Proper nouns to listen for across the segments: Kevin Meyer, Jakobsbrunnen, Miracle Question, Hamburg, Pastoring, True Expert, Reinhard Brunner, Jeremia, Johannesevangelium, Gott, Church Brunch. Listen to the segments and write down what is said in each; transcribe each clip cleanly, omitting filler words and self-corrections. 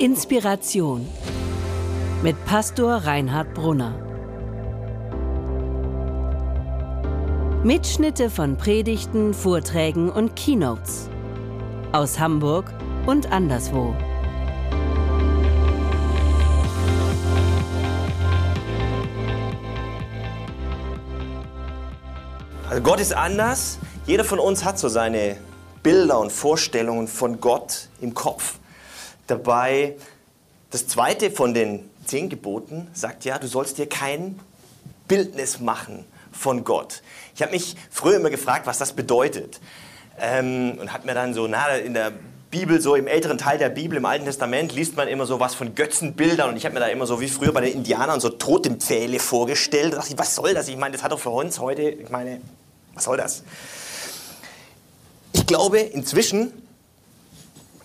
Inspiration mit Pastor Reinhard Brunner. Mitschnitte von Predigten, Vorträgen und Keynotes aus Hamburg und anderswo. Also Gott ist anders. Jeder von uns hat so seine Bilder und Vorstellungen von Gott im Kopf. Dabei, das zweite von den 10 Geboten sagt ja, du sollst dir kein Bildnis machen von Gott. Ich habe mich früher immer gefragt, was das bedeutet. Und habe mir dann so, in der Bibel, so im älteren Teil der Bibel, im Alten Testament, liest man immer so was von Götzenbildern. Und ich habe mir da immer so wie früher bei den Indianern so Totempfähle vorgestellt. Da dachte ich, was soll das? Ich meine, das hat doch für uns heute, was soll das? Ich glaube, inzwischen,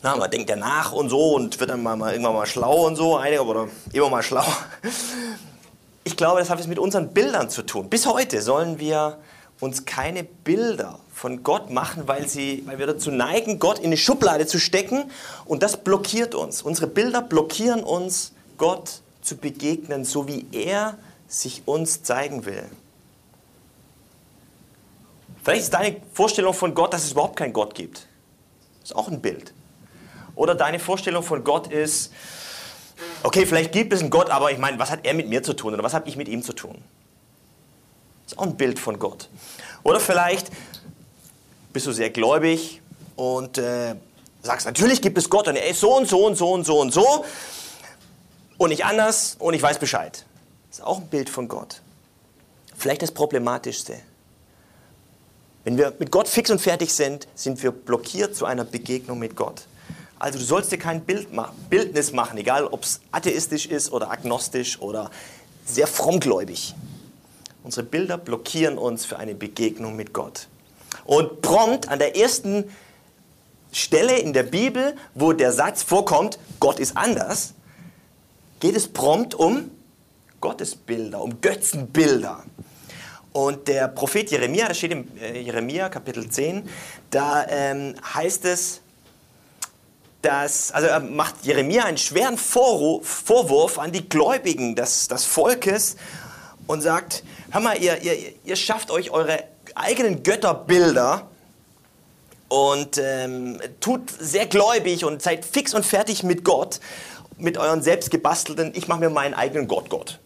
man denkt ja nach und so und wird dann irgendwann mal schlau und so, oder immer mal schlau. Ich glaube, das hat es mit unseren Bildern zu tun. Bis heute sollen wir uns keine Bilder von Gott machen, weil wir dazu neigen, Gott in eine Schublade zu stecken, und das blockiert uns. Unsere Bilder blockieren uns, Gott zu begegnen, so wie er sich uns zeigen will. Vielleicht ist deine Vorstellung von Gott, dass es überhaupt keinen Gott gibt. Das ist auch ein Bild. Oder deine Vorstellung von Gott ist, okay, vielleicht gibt es einen Gott, aber was hat er mit mir zu tun? Oder was habe ich mit ihm zu tun? Das ist auch ein Bild von Gott. Oder vielleicht bist du sehr gläubig und sagst, natürlich gibt es Gott und er ist so und so und so und so und so und nicht anders und ich weiß Bescheid. Das ist auch ein Bild von Gott. Vielleicht das Problematischste. Wenn wir mit Gott fix und fertig sind, sind wir blockiert zu einer Begegnung mit Gott. Also du sollst dir kein Bildnis machen, egal ob es atheistisch ist oder agnostisch oder sehr frommgläubig. Unsere Bilder blockieren uns für eine Begegnung mit Gott. Und prompt an der ersten Stelle in der Bibel, wo der Satz vorkommt, Gott ist anders, geht es prompt um Gottesbilder, um Götzenbilder. Und der Prophet Jeremia, das steht in Jeremia Kapitel 10, da heißt es, also macht Jeremia einen schweren Vorwurf an die Gläubigen des Volkes und sagt, hör mal, ihr schafft euch eure eigenen Götterbilder und tut sehr gläubig und seid fix und fertig mit Gott, mit euren selbstgebastelten, ich mache mir meinen eigenen Gott.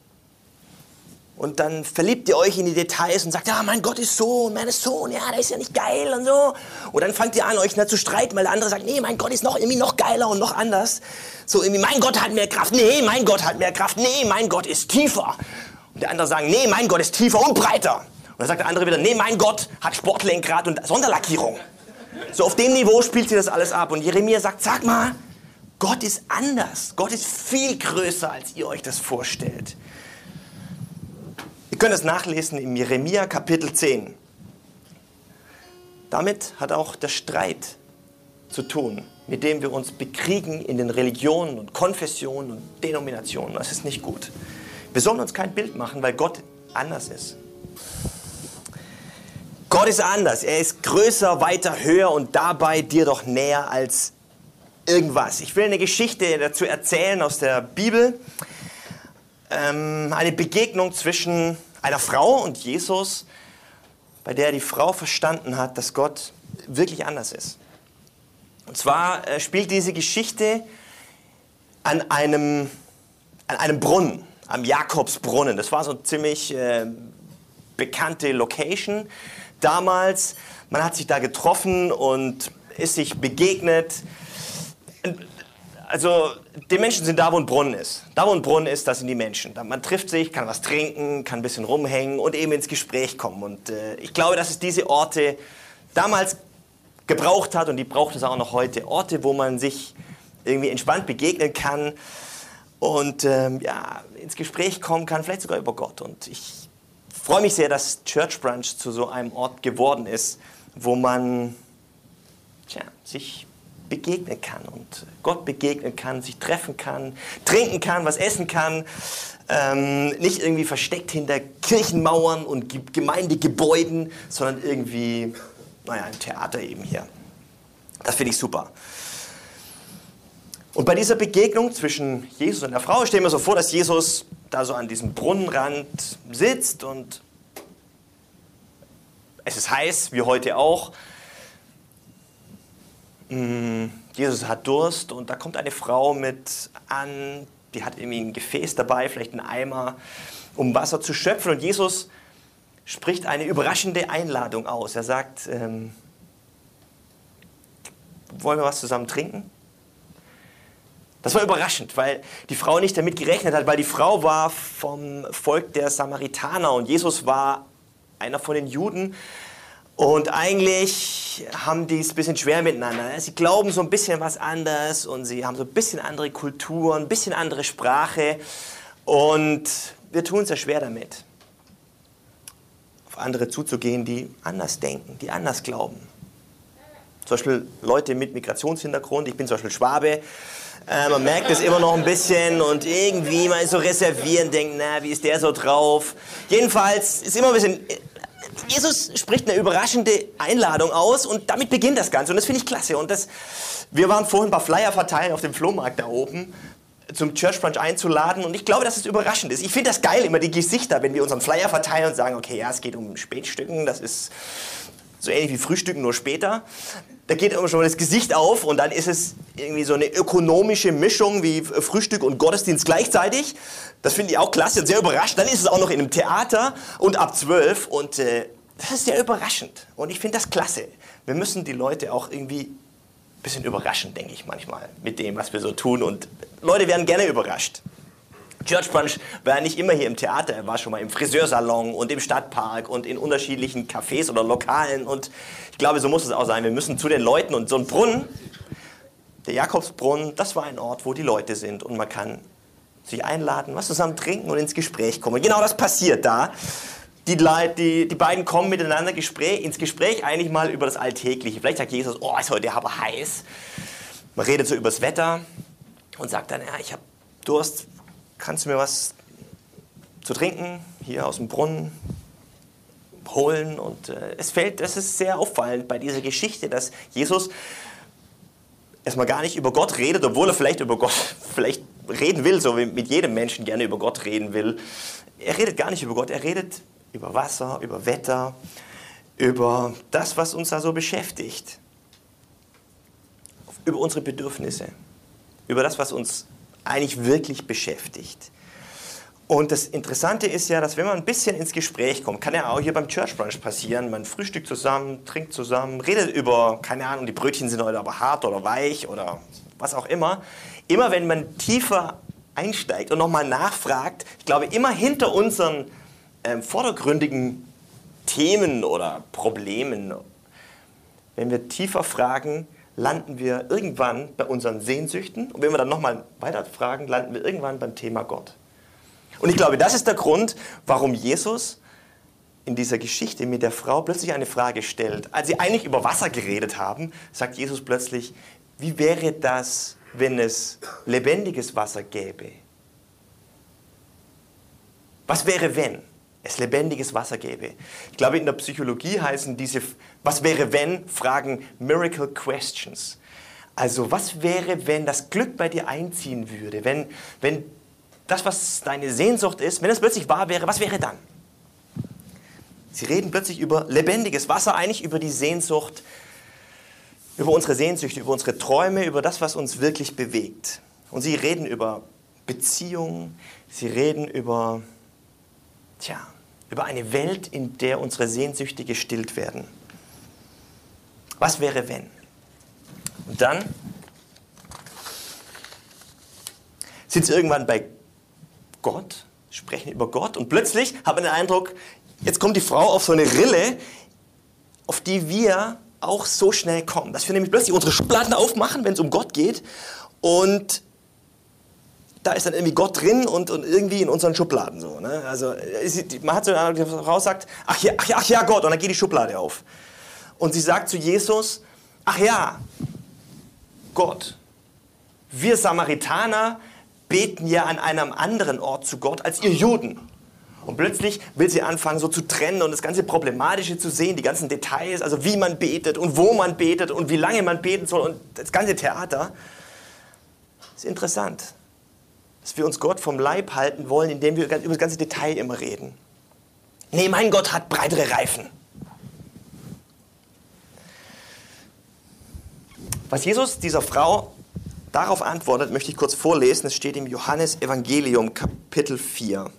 Und dann verliebt ihr euch in die Details und sagt, ja, mein Gott ist so und mein ist so und ja, der ist ja nicht geil und so. Und dann fangt ihr an, euch zu streiten, weil der andere sagt, nee, mein Gott ist noch geiler und noch anders. So irgendwie, mein Gott hat mehr Kraft, nee, mein Gott hat mehr Kraft, nee, mein Gott ist tiefer. Und der andere sagt, nee, mein Gott ist tiefer und breiter. Und dann sagt der andere wieder, nee, mein Gott hat Sportlenkrad und Sonderlackierung. So auf dem Niveau spielt sie das alles ab. Und Jeremia sagt, sag mal, Gott ist anders. Gott ist viel größer, als ihr euch das vorstellt. Ihr könnt das nachlesen im Jeremia Kapitel 10. Damit hat auch der Streit zu tun, mit dem wir uns bekriegen in den Religionen und Konfessionen und Denominationen. Das ist nicht gut. Wir sollen uns kein Bild machen, weil Gott anders ist. Gott ist anders. Er ist größer, weiter, höher und dabei dir doch näher als irgendwas. Ich will eine Geschichte dazu erzählen aus der Bibel. Eine Begegnung zwischen einer Frau und Jesus, bei der die Frau verstanden hat, dass Gott wirklich anders ist. Und zwar spielt diese Geschichte an einem Brunnen, am Jakobsbrunnen. Das war so eine ziemlich bekannte Location damals. Man hat sich da getroffen und ist sich begegnet. Also die Menschen sind da, wo ein Brunnen ist. Da, wo ein Brunnen ist, da sind die Menschen. Man trifft sich, kann was trinken, kann ein bisschen rumhängen und eben ins Gespräch kommen. Und ich glaube, dass es diese Orte damals gebraucht hat und die braucht es auch noch heute. Orte, wo man sich irgendwie entspannt begegnen kann und ins Gespräch kommen kann, vielleicht sogar über Gott. Und ich freue mich sehr, dass Church Brunch zu so einem Ort geworden ist, wo man sich begegnen kann und Gott begegnen kann, sich treffen kann, trinken kann, was essen kann, nicht irgendwie versteckt hinter Kirchenmauern und Gemeindegebäuden, sondern irgendwie, im Theater eben hier. Das finde ich super. Und bei dieser Begegnung zwischen Jesus und der Frau, stellen wir so vor, dass Jesus da so an diesem Brunnenrand sitzt und es ist heiß, wie heute auch. Jesus hat Durst und da kommt eine Frau mit an, die hat irgendwie ein Gefäß dabei, vielleicht einen Eimer, um Wasser zu schöpfen. Und Jesus spricht eine überraschende Einladung aus. Er sagt, wollen wir was zusammen trinken? Das war überraschend, weil die Frau nicht damit gerechnet hat, weil die Frau war vom Volk der Samaritaner und Jesus war einer von den Juden. Und eigentlich haben die es ein bisschen schwer miteinander. Sie glauben so ein bisschen was anders und sie haben so ein bisschen andere Kulturen, ein bisschen andere Sprache. Und wir tun es ja schwer damit, auf andere zuzugehen, die anders denken, die anders glauben. Zum Beispiel Leute mit Migrationshintergrund. Ich bin zum Beispiel Schwabe. Man merkt es immer noch ein bisschen und irgendwie mal so reservieren, denkt, na, wie ist der so drauf? Jedenfalls ist immer ein bisschen... Jesus spricht eine überraschende Einladung aus und damit beginnt das Ganze und das finde ich klasse. Und das, wir waren vorhin ein paar Flyer verteilen auf dem Flohmarkt da oben, zum Church Brunch einzuladen und ich glaube, dass es überraschend ist. Ich finde das geil, immer die Gesichter, wenn wir unseren Flyer verteilen und sagen, okay, ja, es geht um Spätstücken, das ist so ähnlich wie Frühstücken, nur später. Da geht immer schon mal das Gesicht auf und dann ist es irgendwie so eine ökonomische Mischung wie Frühstück und Gottesdienst gleichzeitig. Das finde ich auch klasse und sehr überraschend. Dann ist es auch noch in einem Theater und ab 12 und das ist sehr überraschend. Und ich finde das klasse. Wir müssen die Leute auch irgendwie ein bisschen überraschen, denke ich manchmal, mit dem, was wir so tun. Und Leute werden gerne überrascht. Church Brunch war nicht immer hier im Theater, er war schon mal im Friseursalon und im Stadtpark und in unterschiedlichen Cafés oder Lokalen und ich glaube, so muss es auch sein. Wir müssen zu den Leuten und so ein Brunnen, der Jakobsbrunnen, das war ein Ort, wo die Leute sind und man kann sich einladen, was zusammen trinken und ins Gespräch kommen. Und genau das passiert da. Die beiden kommen miteinander ins Gespräch eigentlich mal über das Alltägliche. Vielleicht sagt Jesus, oh, ist heute aber heiß. Man redet so übers Wetter und sagt dann, ja, ich habe Durst. Kannst du mir was zu trinken hier aus dem Brunnen holen? Und das ist sehr auffallend bei dieser Geschichte, dass Jesus erstmal gar nicht über Gott redet, obwohl er vielleicht über Gott vielleicht reden will, so wie mit jedem Menschen gerne über Gott reden will. Er redet gar nicht über Gott, er redet über Wasser, über Wetter, über das, was uns da so beschäftigt, über unsere Bedürfnisse, über das, was uns eigentlich wirklich beschäftigt. Und das Interessante ist ja, dass wenn man ein bisschen ins Gespräch kommt, kann ja auch hier beim Church Brunch passieren, man frühstückt zusammen, trinkt zusammen, redet über, keine Ahnung, die Brötchen sind heute aber hart oder weich oder was auch immer. Immer wenn man tiefer einsteigt und nochmal nachfragt, ich glaube, immer hinter unseren vordergründigen Themen oder Problemen, wenn wir tiefer fragen, landen wir irgendwann bei unseren Sehnsüchten. Und wenn wir dann nochmal weiter fragen, landen wir irgendwann beim Thema Gott. Und ich glaube, das ist der Grund, warum Jesus in dieser Geschichte mit der Frau plötzlich eine Frage stellt. Als sie eigentlich über Wasser geredet haben, sagt Jesus plötzlich, wie wäre das, wenn es lebendiges Wasser gäbe? Was wäre, wenn es lebendiges Wasser gäbe? Ich glaube, in der Psychologie heißen diese Was-wäre-wenn-Fragen Miracle Questions. Also, was wäre, wenn das Glück bei dir einziehen würde? Wenn das, was deine Sehnsucht ist, wenn das plötzlich wahr wäre, was wäre dann? Sie reden plötzlich über lebendiges Wasser, eigentlich über die Sehnsucht, über unsere Sehnsüchte, über unsere Träume, über das, was uns wirklich bewegt. Und sie reden über Beziehungen, sie reden über eine Welt, in der unsere Sehnsüchte gestillt werden. Was wäre, wenn? Und dann sind sie irgendwann bei Gott, sprechen über Gott und plötzlich habe ich den Eindruck, jetzt kommt die Frau auf so eine Rille, auf die wir auch so schnell kommen, dass wir nämlich plötzlich unsere Schubladen aufmachen, wenn es um Gott geht und da ist dann irgendwie Gott drin und irgendwie in unseren Schubladen so. Ne? Also man hat so eine Ahnung, die Frau sagt, ach ja, Gott, und dann geht die Schublade auf. Und sie sagt zu Jesus, ach ja, Gott, wir Samaritaner beten ja an einem anderen Ort zu Gott als ihr Juden. Und plötzlich will sie anfangen so zu trennen und das ganze Problematische zu sehen, die ganzen Details, also wie man betet und wo man betet und wie lange man beten soll und das ganze Theater. Das ist interessant, dass wir uns Gott vom Leib halten wollen, indem wir über das ganze Detail immer reden. Nee, mein Gott hat breitere Reifen. Was Jesus dieser Frau darauf antwortet, möchte ich kurz vorlesen. Es steht im Johannesevangelium, Kapitel 4.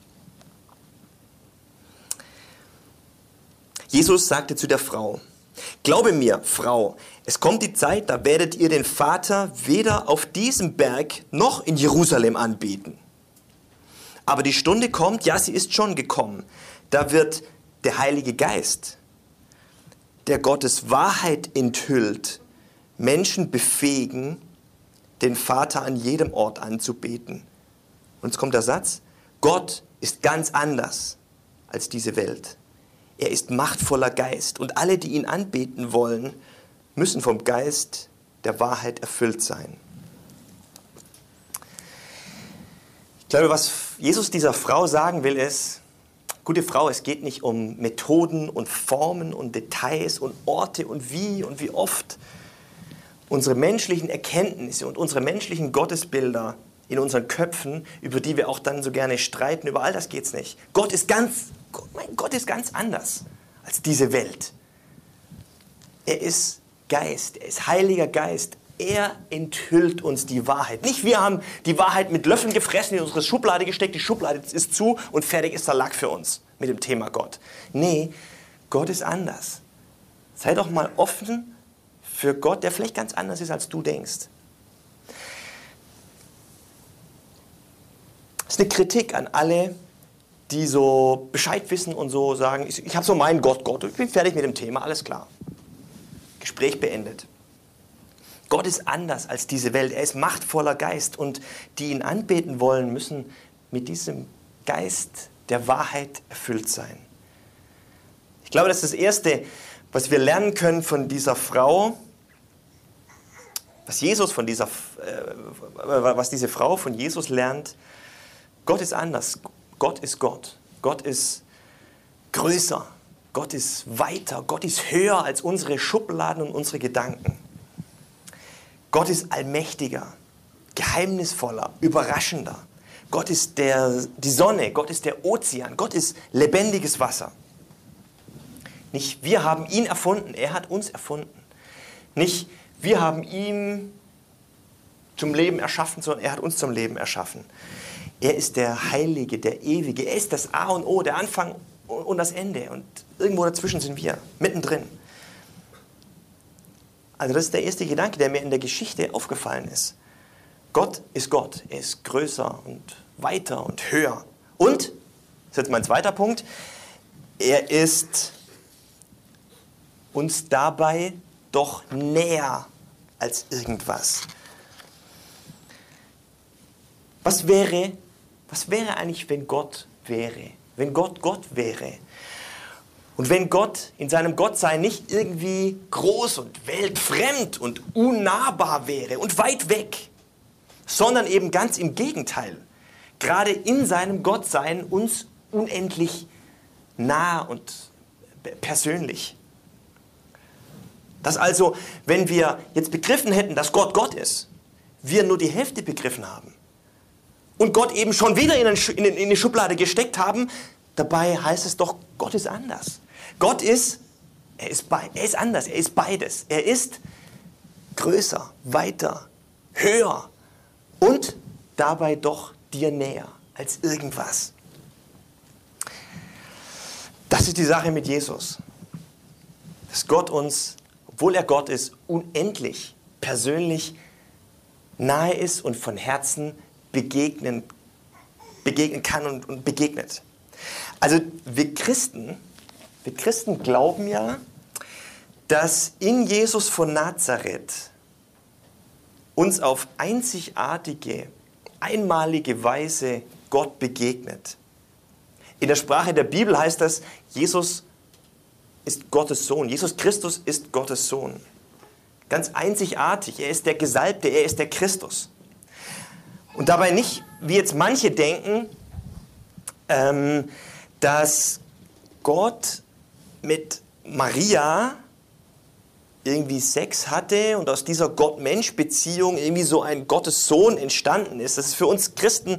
Jesus sagte zu der Frau: Glaube mir, Frau, es kommt die Zeit, da werdet ihr den Vater weder auf diesem Berg noch in Jerusalem anbeten. Aber die Stunde kommt, ja, sie ist schon gekommen. Da wird der Heilige Geist, der Gottes Wahrheit enthüllt, Menschen befähigen, den Vater an jedem Ort anzubeten. Und jetzt kommt der Satz: Gott ist ganz anders als diese Welt. Er ist machtvoller Geist und alle, die ihn anbeten wollen, müssen vom Geist der Wahrheit erfüllt sein. Ich glaube, was Jesus dieser Frau sagen will, ist: Gute Frau, es geht nicht um Methoden und Formen und Details und Orte und wie oft unsere menschlichen Erkenntnisse und unsere menschlichen Gottesbilder in unseren Köpfen, über die wir auch dann so gerne streiten, über all das geht's nicht. Gott ist ganz anders als diese Welt. Er ist Geist, er ist Heiliger Geist. Er enthüllt uns die Wahrheit. Nicht wir haben die Wahrheit mit Löffeln gefressen, in unsere Schublade gesteckt, die Schublade ist zu und fertig ist der Lack für uns mit dem Thema Gott. Nee, Gott ist anders. Sei doch mal offen für Gott, der vielleicht ganz anders ist, als du denkst. Das ist eine Kritik an alle, die so Bescheid wissen und so sagen, ich habe so meinen Gott, ich bin fertig mit dem Thema, alles klar. Gespräch beendet. Gott ist anders als diese Welt, er ist machtvoller Geist und die ihn anbeten wollen, müssen mit diesem Geist der Wahrheit erfüllt sein. Ich glaube, das ist das Erste, was wir lernen können von dieser Frau, was Jesus von dieser, was diese Frau von Jesus lernt: Gott ist anders, Gott ist Gott, Gott ist größer, Gott ist weiter, Gott ist höher als unsere Schubladen und unsere Gedanken. Gott ist allmächtiger, geheimnisvoller, überraschender. Gott ist die Sonne, Gott ist der Ozean, Gott ist lebendiges Wasser. Nicht wir haben ihn erfunden, er hat uns erfunden. Nicht wir haben ihn zum Leben erschaffen, sondern er hat uns zum Leben erschaffen. Er ist der Heilige, der Ewige, er ist das A und O, der Anfang und das Ende. Und irgendwo dazwischen sind wir, mittendrin. Also das ist der erste Gedanke, der mir in der Geschichte aufgefallen ist. Gott ist Gott, er ist größer und weiter und höher. Und, das ist jetzt mein zweiter Punkt, er ist uns dabei doch näher als irgendwas. Was wäre eigentlich, wenn Gott wäre? Wenn Gott Gott wäre? Und wenn Gott in seinem Gottsein nicht irgendwie groß und weltfremd und unnahbar wäre und weit weg, sondern eben ganz im Gegenteil, gerade in seinem Gottsein uns unendlich nah und persönlich. Dass also, wenn wir jetzt begriffen hätten, dass Gott Gott ist, wir nur die Hälfte begriffen haben und Gott eben schon wieder in eine Schublade gesteckt haben, dabei heißt es doch, Gott ist anders. Gott ist, er ist anders, er ist beides. Er ist größer, weiter, höher und dabei doch dir näher als irgendwas. Das ist die Sache mit Jesus. Dass Gott uns, obwohl er Gott ist, unendlich persönlich nahe ist und von Herzen begegnen kann und begegnet. Also wir Christen glauben ja, dass in Jesus von Nazareth uns auf einzigartige, einmalige Weise Gott begegnet. In der Sprache der Bibel heißt das, Jesus ist Gottes Sohn. Jesus Christus ist Gottes Sohn. Ganz einzigartig. Er ist der Gesalbte, er ist der Christus. Und dabei nicht, wie jetzt manche denken, dass Gott mit Maria irgendwie Sex hatte und aus dieser Gott-Mensch-Beziehung irgendwie so ein Gottes-Sohn entstanden ist. Das ist für uns Christen,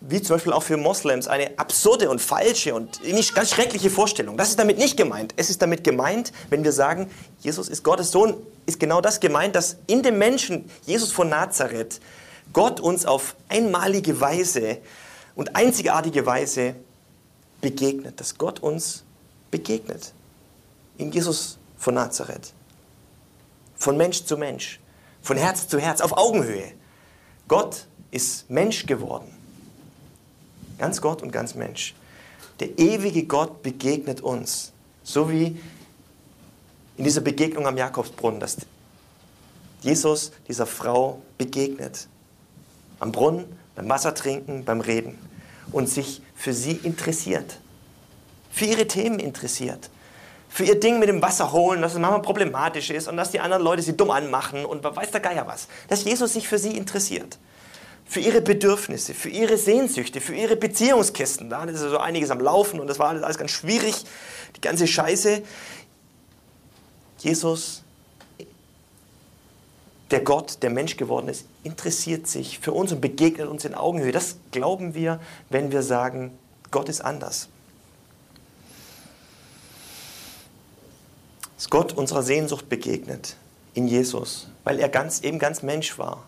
wie zum Beispiel auch für Moslems, eine absurde und falsche und ganz schreckliche Vorstellung. Das ist damit nicht gemeint. Es ist damit gemeint, wenn wir sagen, Jesus ist Gottes Sohn, ist genau das gemeint, dass in dem Menschen, Jesus von Nazareth, Gott uns auf einmalige Weise und einzigartige Weise begegnet. Dass Gott uns begegnet. In Jesus von Nazareth. Von Mensch zu Mensch. Von Herz zu Herz. Auf Augenhöhe. Gott ist Mensch geworden. Ganz Gott und ganz Mensch. Der ewige Gott begegnet uns. So wie in dieser Begegnung am Jakobsbrunnen, dass Jesus dieser Frau begegnet. Am Brunnen, beim Wasser trinken, beim Reden. Und sich für sie interessiert. Für ihre Themen interessiert. Für ihr Ding mit dem Wasser holen, dass es manchmal problematisch ist und dass die anderen Leute sie dumm anmachen und weiß der Geier was. Dass Jesus sich für sie interessiert. Für ihre Bedürfnisse, für ihre Sehnsüchte, für ihre Beziehungskisten. Da ist so einiges am Laufen und das war alles ganz schwierig, die ganze Scheiße. Jesus, der Gott, der Mensch geworden ist, interessiert sich für uns und begegnet uns in Augenhöhe. Das glauben wir, wenn wir sagen, Gott ist anders. Dass Gott unserer Sehnsucht begegnet in Jesus, weil er eben ganz Mensch war.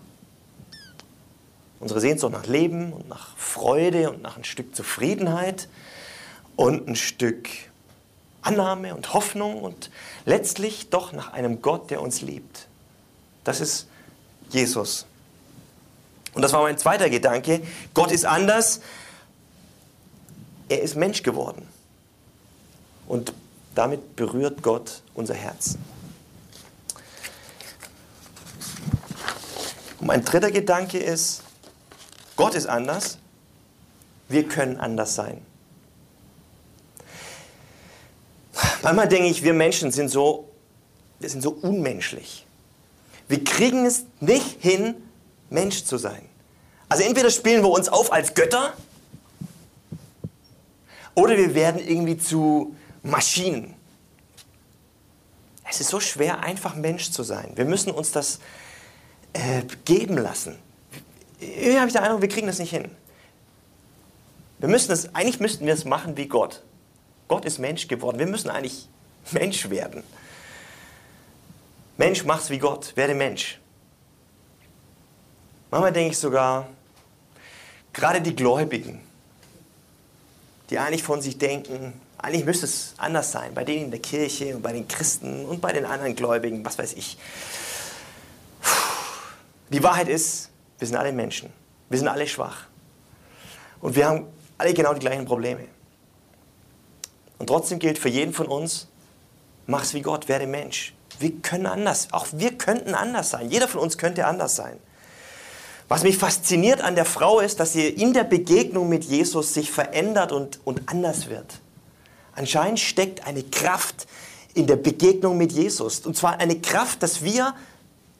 Unsere Sehnsucht nach Leben und nach Freude und nach ein Stück Zufriedenheit und ein Stück Annahme und Hoffnung und letztlich doch nach einem Gott, der uns liebt. Das ist Jesus. Und das war mein zweiter Gedanke. Gott ist anders. Er ist Mensch geworden. Und damit berührt Gott unser Herz. Und mein dritter Gedanke ist, Gott ist anders, wir können anders sein. Manchmal denke ich, wir Menschen sind so unmenschlich. Wir kriegen es nicht hin, Mensch zu sein. Also entweder spielen wir uns auf als Götter oder wir werden irgendwie zu Maschinen. Es ist so schwer, einfach Mensch zu sein. Wir müssen uns das geben lassen. Irgendwie habe ich den Eindruck, wir kriegen das nicht hin. Eigentlich müssten wir es machen wie Gott. Gott ist Mensch geworden. Wir müssen eigentlich Mensch werden. Mensch, mach's wie Gott. Werde Mensch. Manchmal denke ich sogar, gerade die Gläubigen, die eigentlich von sich denken, eigentlich müsste es anders sein. Bei denen in der Kirche und bei den Christen und bei den anderen Gläubigen, was weiß ich. Die Wahrheit ist, wir sind alle Menschen. Wir sind alle schwach. Und wir haben alle genau die gleichen Probleme. Und trotzdem gilt für jeden von uns, mach's wie Gott, werde Mensch. Wir können anders. Auch wir könnten anders sein. Jeder von uns könnte anders sein. Was mich fasziniert an der Frau ist, dass sie in der Begegnung mit Jesus sich verändert und anders wird. Anscheinend steckt eine Kraft in der Begegnung mit Jesus. Und zwar eine Kraft, dass wir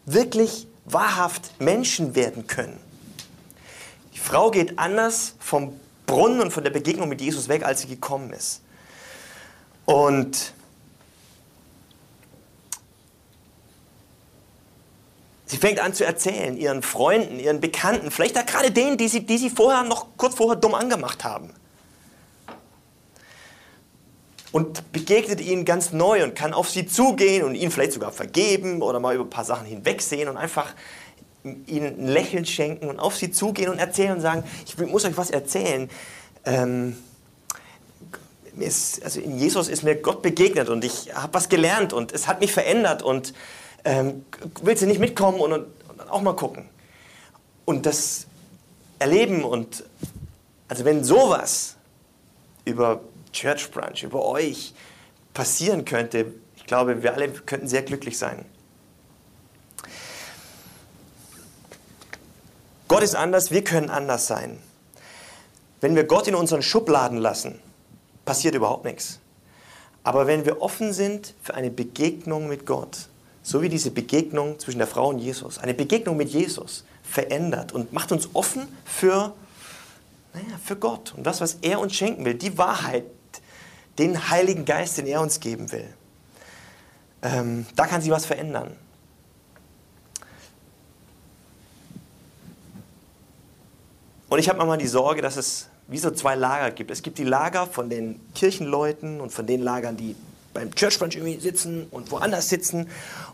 wirklich wahrhaft Menschen werden können. Die Frau geht anders vom Brunnen und von der Begegnung mit Jesus weg, als sie gekommen ist. Und sie fängt an zu erzählen, ihren Freunden, ihren Bekannten, vielleicht auch gerade denen, die sie vorher kurz vorher dumm angemacht haben. Und begegnet ihnen ganz neu und kann auf sie zugehen und ihnen vielleicht sogar vergeben oder mal über ein paar Sachen hinwegsehen und einfach ihnen ein Lächeln schenken und auf sie zugehen und erzählen und sagen, ich muss euch was erzählen. In Jesus ist mir Gott begegnet und ich habe was gelernt und es hat mich verändert und willst du nicht mitkommen und auch mal gucken. Und das Erleben und also wenn sowas über Church Brunch, über euch passieren könnte, ich glaube, wir alle könnten sehr glücklich sein. Gott ist anders, wir können anders sein. Wenn wir Gott in unseren Schubladen lassen, passiert überhaupt nichts. Aber wenn wir offen sind für eine Begegnung mit Gott, so wie diese Begegnung zwischen der Frau und Jesus, eine Begegnung mit Jesus verändert und macht uns offen für Gott und das, was er uns schenken will, die Wahrheit, den Heiligen Geist, den er uns geben will. da kann sie was verändern. Und ich habe manchmal die Sorge, dass es wie so zwei Lager gibt. Es gibt die Lager von den Kirchenleuten und von den Lagern, die beim Church Brunch irgendwie sitzen und woanders sitzen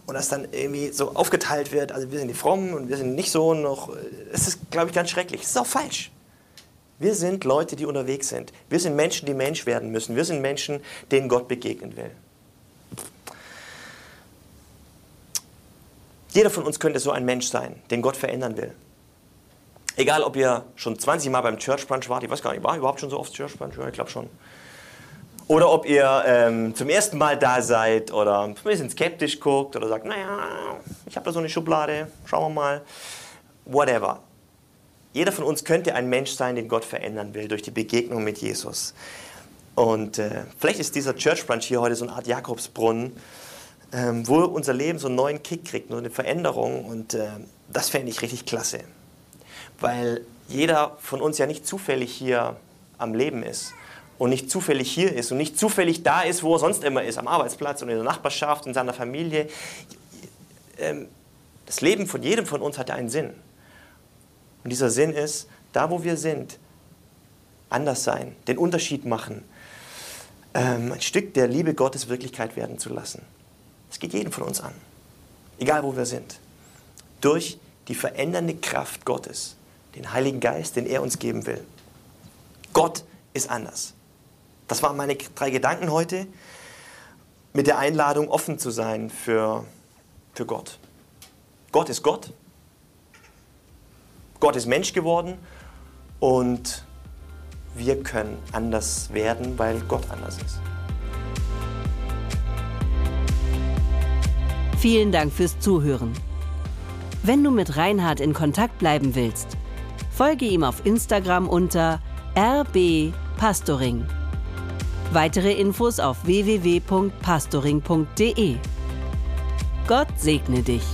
und das dann irgendwie so aufgeteilt wird. Also wir sind die Frommen und wir sind nicht so noch. Es ist, glaube ich, ganz schrecklich. Es ist auch falsch. Wir sind Leute, die unterwegs sind. Wir sind Menschen, die Mensch werden müssen. Wir sind Menschen, denen Gott begegnen will. Jeder von uns könnte so ein Mensch sein, den Gott verändern will. Egal, ob ihr schon 20 Mal beim Church Brunch wart, ich weiß gar nicht, war ich überhaupt schon so oft Church Brunch? Ja, ich glaube schon. Oder ob ihr zum ersten Mal da seid oder ein bisschen skeptisch guckt oder sagt, naja, ich habe da so eine Schublade, schauen wir mal, whatever. Jeder von uns könnte ein Mensch sein, den Gott verändern will durch die Begegnung mit Jesus. Und vielleicht ist dieser Church Brunch hier heute so eine Art Jakobsbrunnen, wo unser Leben so einen neuen Kick kriegt, eine Veränderung, und das fände ich richtig klasse. Weil jeder von uns ja nicht zufällig hier am Leben ist und nicht zufällig hier ist und nicht zufällig da ist, wo er sonst immer ist, am Arbeitsplatz und in der Nachbarschaft, in seiner Familie. Das Leben von jedem von uns hat ja einen Sinn. Und dieser Sinn ist, da wo wir sind, anders sein, den Unterschied machen, ein Stück der Liebe Gottes Wirklichkeit werden zu lassen. Das geht jedem von uns an, egal wo wir sind. Durch die verändernde Kraft Gottes, den Heiligen Geist, den er uns geben will. Gott ist anders. Das waren meine 3 Gedanken heute, mit der Einladung, offen zu sein für Gott. Gott ist Gott. Gott ist Mensch geworden und wir können anders werden, weil Gott anders ist. Vielen Dank fürs Zuhören. Wenn du mit Reinhard in Kontakt bleiben willst, folge ihm auf Instagram unter rbpastoring. Weitere Infos auf www.pastoring.de. Gott segne dich.